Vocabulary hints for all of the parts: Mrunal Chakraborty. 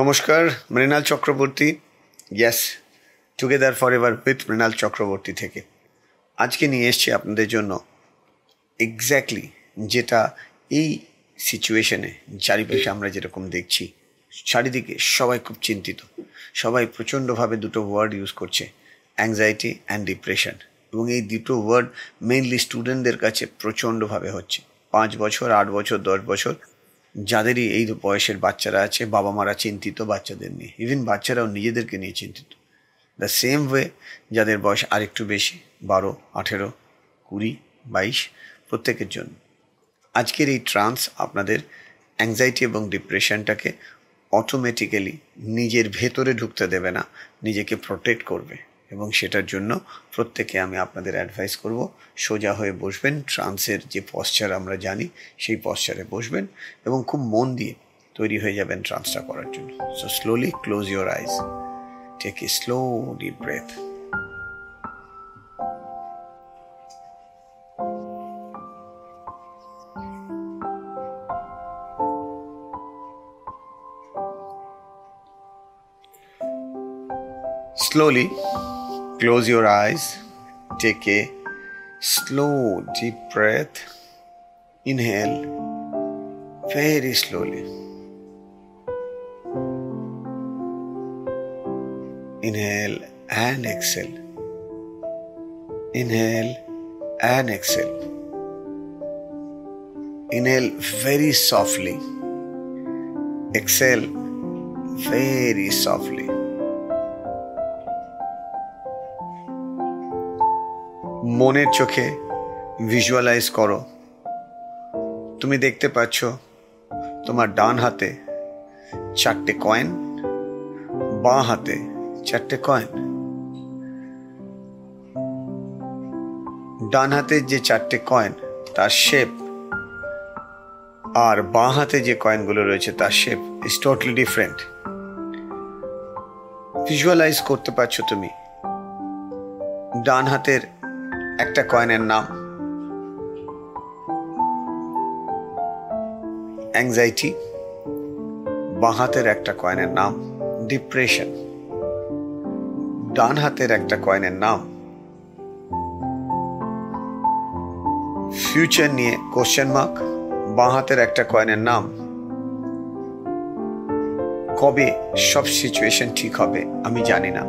নমস্কার, Mrinal Chakraborty, yes together forever with Mrinal Chakraborty থেকে আজকে নিয়ে এসছি আপনাদের জন্য এক্স্যাক্টলি যেটা এই সিচুয়েশনে চারিপাশে আমরা যেরকম দেখছি, চারিদিকে সবাই খুব চিন্তিত, সবাই প্রচণ্ডভাবে দুটো ওয়ার্ড ইউজ করছে, অ্যাংজাইটি অ্যান্ড ডিপ্রেশন। এবং এই দুটো ওয়ার্ড মেইনলি স্টুডেন্টদের কাছে প্রচণ্ডভাবে হচ্ছে। 5 বছর, 8 বছর, 10 বছর যাদেরই এই বয়সের বাচ্চারা আছে, বাবা মারা চিন্তিত বাচ্চাদের নিয়ে, ইভেন বাচ্চারাও নিজেদেরকে নিয়ে চিন্তিত। দ্য সেম ওয়ে যাদের বয়স আরেকটু বেশি, 12, 18, 20, 22 প্রত্যেকের জন্য আজকের এই ট্রান্স আপনাদের অ্যাংজাইটি এবং ডিপ্রেশনটাকে অটোমেটিক্যালি নিজের ভেতরে ঢুকতে দেবে না, নিজেকে প্রোটেক্ট করবে। এবং সেটার জন্য প্রত্যেকে আমি আপনাদের অ্যাডভাইস করব, সোজা হয়ে বসবেন, ট্রান্সের যে পশ্চার আমরা জানি সেই পশ্চারে বসবেন এবং খুব মন দিয়ে তৈরি হয়ে যাবেন ট্রান্সটা করার জন্য। So slowly close your eyes, take a slow deep breath. Slowly close your eyes, take a slow deep breath, inhale very slowly, inhale and exhale, inhale and exhale, inhale very softly, exhale very softly. মনের চোখে visualise করো, তুমি দেখতে পাচ্ছ তোমার ডান হাতে 4টে coin, বাঁ হাতে 4টে কয়েন। ডান হাতে যে 4টে কয়েন তার শেপ আর বাঁ হাতে যে কয়েনগুলো রয়েছে তার shape is totally different. Visualise করতে পারছো তুমি ডান হাতের একটা কয়েনের নাম অ্যাংজাইটি, বাঁ হাতের একটা কয়েনের নাম ডিপ্রেশন, ডান হাতের একটা কয়েনের নাম ফিউচার নিয়ে কোশ্চেন মার্ক, বাঁ হাতের একটা কয়েনের নাম কবে সব সিচুয়েশন ঠিক হবে আমি জানি না,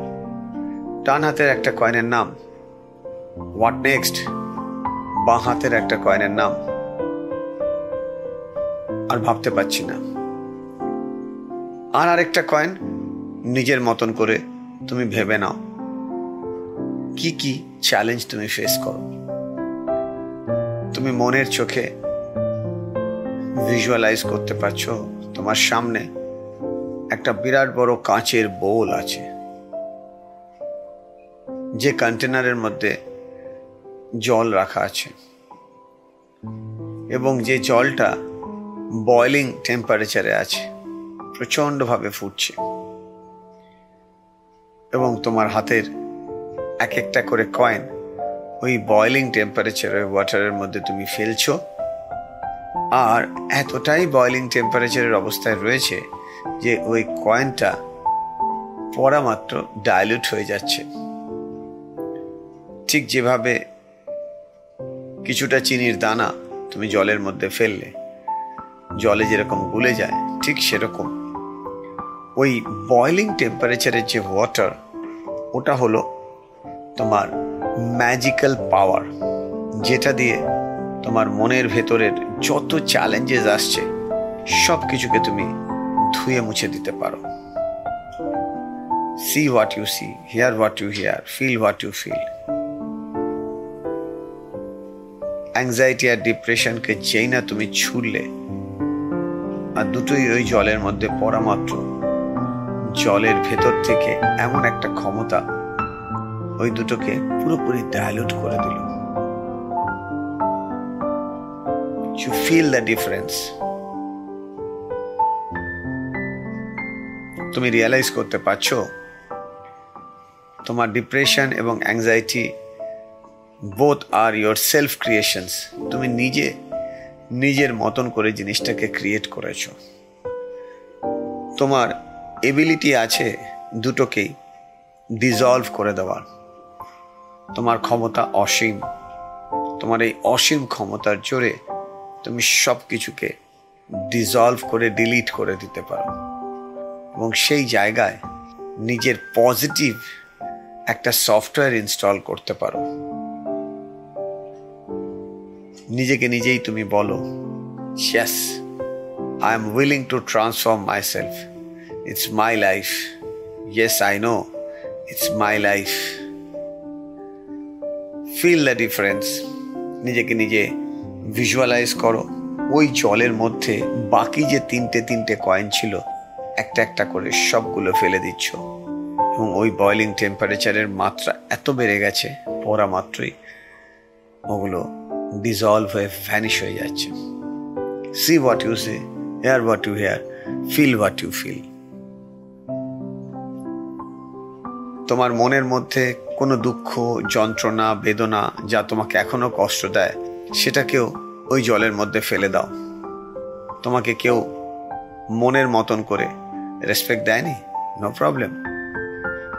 ডান হাতের একটা কয়েনের নাম হোয়াট নেক্সট, বাঁ হাতের একটা কয়েনের নাম আর ভাবতে পারছি না, আর আরেকটা কয়েন নিজের মতন করে তুমি ভেবে নাও কি কি চ্যালেঞ্জ তুমি ফেস করো। তুমি মনের চোখে ভিজুয়ালাইজ করতে পারছো তোমার সামনে একটা বিরাট বড় কাঁচের বোল আছে, যে কন্টেনারের মধ্যে জল রাখা আছে এবং যে জলটা বয়লিং টেম্পারেচারে আছে, প্রচণ্ডভাবে ফুটছে। এবং তোমার হাতের এক একটা করে কয়েন ওই বয়লিং টেম্পারেচারে ওয়াটারের মধ্যে তুমি ফেলছো, আর এতটাই বয়লিং টেম্পারেচারের অবস্থায় রয়েছে যে ওই কয়েনটা পড়া মাত্র ডাইলিউট হয়ে যাচ্ছে। ঠিক যেভাবে কিছুটা চিনির দানা তুমি জলের মধ্যে ফেললে জলে যেরকম গুলে যায়, ঠিক সেরকম ওই বয়লিং টেম্পারেচারের যে ওয়াটার, ওটা হলো তোমার ম্যাজিক্যাল পাওয়ার, যেটা দিয়ে তোমার মনের ভেতরের যত চ্যালেঞ্জেস আসছে সব কিছুকে তুমি ধুয়ে মুছে দিতে পারো। See what you see, hear what you hear, feel what you feel. Anxiety আর ডিপ্রেশনকে যেই না তুমি ছুড়লে, আর দুটোই ওই জলের মধ্যে পড়া মাত্র জলের ভেতর থেকে এমন একটা ক্ষমতা ওই দুটোকে পুরোপুরি ডাইলুট করে দিল। You feel the difference. তুমি রিয়ালাইজ করতে পারছো তোমার ডিপ্রেশন এবং anxiety both are your self creations. তুমি নিজে নিজের মতন করে জিনিসটাকে ক্রিয়েট করেছো। তোমার এবিলিটি আছে দুটোকেই ডিজলভ করে দেওয়ার। তোমার ক্ষমতা অসীম, তোমার এই অসীম ক্ষমতার জোরে তুমি সব কিছুকে ডিজলভ করে ডিলিট করে দিতে পারো, এবং সেই জায়গায় নিজের পজিটিভ একটা সফটওয়্যার ইনস্টল করতে পারো। নিজেকে নিজেই তুমি বলো, yes, I am willing to transform myself, it's my life, yes I know it's my life. Feel the difference. নিজেকে নিজে ভিজুয়ালাইজ করো ওই জলের মধ্যে বাকি যে তিনটে কয়েন ছিল একটা একটা করে সবগুলো ফেলে দিচ্ছ, এবং ওই বয়লিং টেম্পারেচারের মাত্রা এত বেড়ে গেছে পড়া মাত্রই ওগুলো ডিজলভ হয়ে ভ্যানিশ হয়ে যাচ্ছে। See what you see, hear what you hear, feel what you feel. তোমার মনের মধ্যে কোনো দুঃখ, যন্ত্রণা, বেদনা যা তোমাকে এখনো কষ্ট দেয় সেটাকেও ওই জলের মধ্যে ফেলে দাও। তোমাকে কেউ মনের মতন করে রেসপেক্ট দেয়নি, নো প্রবলেম।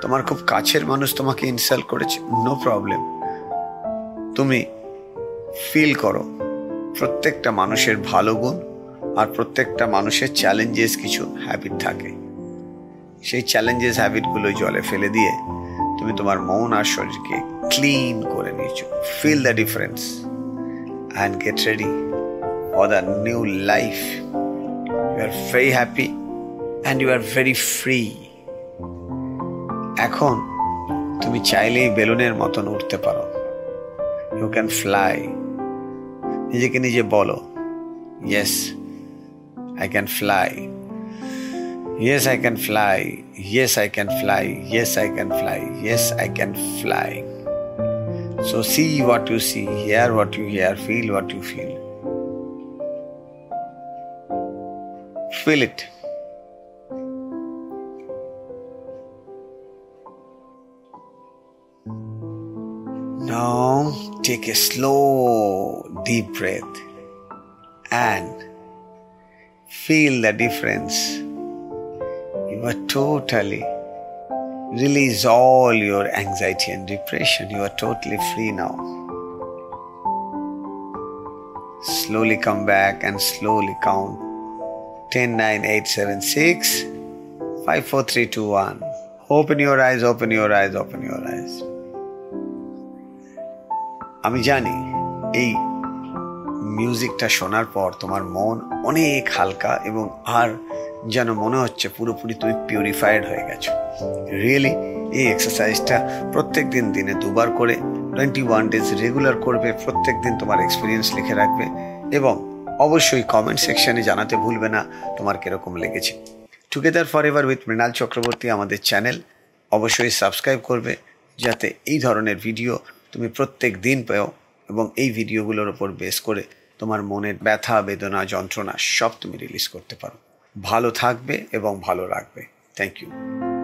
তোমার খুব কাছের মানুষ তোমাকে ইনসাল্ট করেছে, নো প্রবলেম। তুমি ফিল করো প্রত্যেকটা মানুষের ভালো গুণ আর প্রত্যেকটা মানুষের চ্যালেঞ্জেস, কিছু হ্যাবিট থাকে। সেই চ্যালেঞ্জেস হ্যাবিটগুলো জলে ফেলে দিয়ে তুমি তোমার মন আর শরীরকে ক্লিন করে নিয়েছো। Feel the difference and get ready for the new life. You are very happy and you are very free. এখন তুমি চাইলেই বেলুনের মতন উঠতে পারো। You can fly. নিজেকে নিজে বলো, Yes, I can fly. Yes, I can fly. Yes, I can fly. Yes, I can fly. Yes, I can fly. So see what you see, hear what you hear, feel what you feel. Feel it. Now take a slow deep breath and feel the difference. You are totally release all your anxiety and depression. You are totally free now. Slowly come back and slowly count 10, 9, 8, 7, 6, 5, 4, 3, 2, 1. Open your eyes, open your eyes, open your eyes. আমি জানি এই মিউজিকটা শোনার পর তোমার মন অনেক হালকা এবং আর যেন মনে হচ্ছে পুরোপুরি তুমি পিউরিফাইড হয়ে গেছো। রিয়েলি এই এক্সারসাইজটা প্রত্যেক দিন দিনে দুবার করে 21 days রেগুলার করবে। প্রত্যেক দিন তোমার এক্সপিরিয়েন্স লিখে রাখবে এবং অবশ্যই কমেন্ট সেকশানে জানাতে ভুলবে না তোমার কীরকম লেগেছে। Together forever with Mrinal Chakraborty আমাদের চ্যানেল, অবশ্যই সাবস্ক্রাইব করবে যাতে এই ধরনের ভিডিও তুমি প্রত্যেক দিন পাও, এবং এই ভিডিওগুলোর ওপর বেস করে তোমার মনের ব্যথা, বেদনা, যন্ত্রণা সব তুমি রিলিজ করতে পারো। ভালো থাকবে এবং ভালো রাখবে। Thank you.